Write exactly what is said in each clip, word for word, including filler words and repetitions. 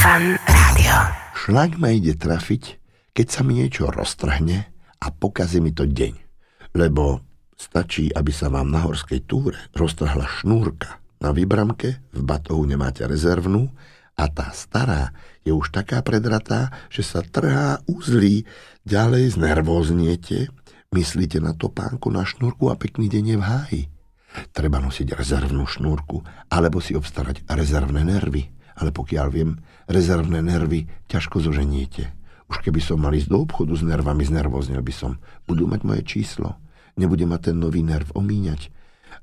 Fan Rádio. Šľak ma ide trafiť, keď sa mi niečo roztrhne a pokazí mi to deň. Lebo stačí, aby sa vám na horskej túre roztrhla šnúrka. Na vybramke v batohu nemáte rezervnú a tá stará je už taká predratá, že sa trhá, uzlí, ďalej znervózniete, myslíte na topánku, na šnúrku a pekný deň je v háji. Treba nosiť rezervnú šnúrku alebo si obstarať rezervné nervy. Ale pokiaľ viem, rezervné nervy ťažko zoženiete. Už keby som mal ísť do obchodu s nervami, znervoznil by som. Budú mať moje číslo. Nebude ma ten nový nerv omíňať.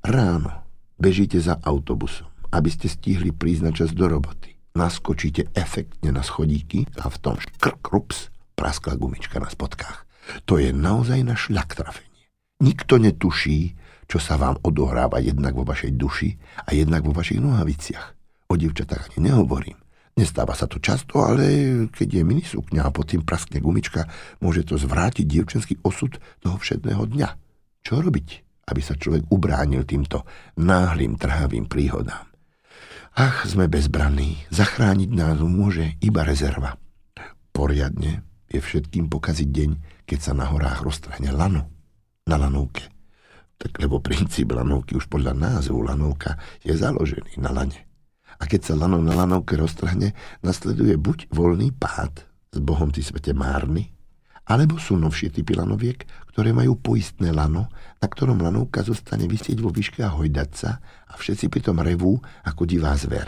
Ráno bežíte za autobusom, aby ste stihli prísť na čas do roboty. Naskočíte efektne na schodíky a v tom škrk, rups, praskla gumička na spodkách. To je naozaj na šľak trafenie. Nikto netuší, čo sa vám odohráva jednak vo vašej duši a jednak vo vašich nohaviciach. O dievčatách ani nehovorím. Nestáva sa to často, ale keď je minisukňa a pod tým praskne gumička, môže to zvrátiť dievčenský osud toho všedného dňa. Čo robiť, aby sa človek ubránil týmto náhlym trhavým príhodám? Ach, sme bezbranní. Zachrániť nás môže iba rezerva. Poriadne je všetkým pokaziť deň, keď sa na horách roztrhne lano. Na lanovke. Tak lebo princíp lanovky už podľa názvu lanovka je založený na lane. A keď sa lano na lanovke roztrhne, nasleduje buď voľný pád, s Bohom ty svete márny, alebo sú novšie typy lanoviek, ktoré majú poistné lano, na ktorom lanovka zostane visieť vo výške a hojdať sa a všetci pritom revú ako divá zver.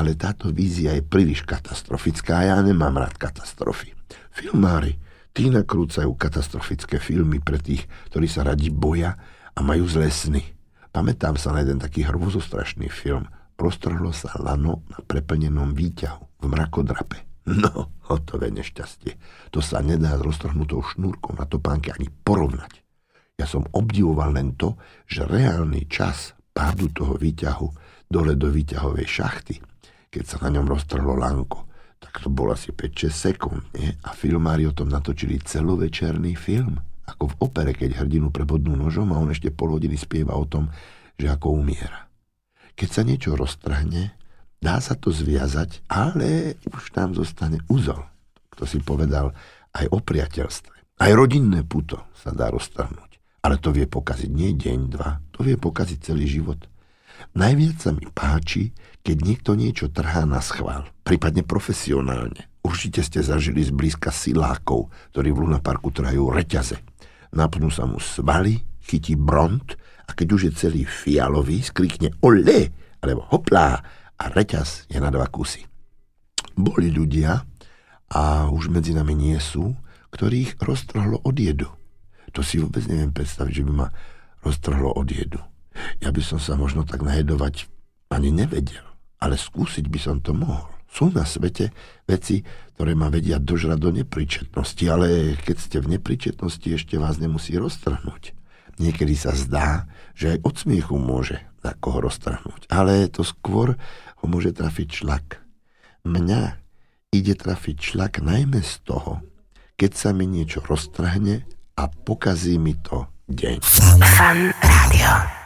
Ale táto vízia je príliš katastrofická a ja nemám rád katastrofy. Filmári, tí nakrúcajú katastrofické filmy pre tých, ktorí sa radi boja a majú zlé sny. Pamätám sa na jeden taký hrôzostrašný film. Roztrhlo sa lano na preplnenom výťahu v mrakodrape. No, hotové nešťastie. To sa nedá s roztrhnutou šnúrkou na topánke ani porovnať. Ja som obdivoval len to, že reálny čas pádu toho výťahu dole do výťahovej šachty, keď sa na ňom roztrhlo lanko, tak to bolo asi päť šesť sekúnd, nie? A filmári o tom natočili celovečerný film. Ako v opere, keď hrdinu prebodnú nožom a on ešte pol hodiny spieva o tom, že ako umiera. Keď sa niečo roztrhne, dá sa to zviazať, ale už tam zostane uzol. Kto si povedal, aj o priateľstve, aj rodinné puto sa dá roztrhnúť. Ale to vie pokaziť nie deň, dva, to vie pokaziť celý život. Najviac sa mi páči, keď niekto niečo trhá na schvál, prípadne profesionálne. Určite ste zažili zblízka silákov, ktorí v Lunaparku trhajú reťaze. Napnú sa mu svaly, chytí bront, a keď už je celý fialový, skríkne olé, alebo hoplá a reťaz je na dva kusy. Boli ľudia, a už medzi nami nie sú, ktorých roztrhlo od jedu. To si vôbec neviem predstaviť, že by ma roztrhlo od jedu. Ja by som sa možno tak najedovať ani nevedel, ale skúsiť by som to mohol. Sú na svete veci, ktoré ma vedia dožrať do nepríčetnosti, ale keď ste v nepríčetnosti, ešte vás nemusí roztrhnúť. Niekedy sa zdá, že aj od smiechu môže na koho roztrhnúť, ale to skôr ho môže trafiť šlak. Mňa ide trafiť šlak najmä z toho, keď sa mi niečo roztrhne a pokazí mi to deň. Fan Rádio.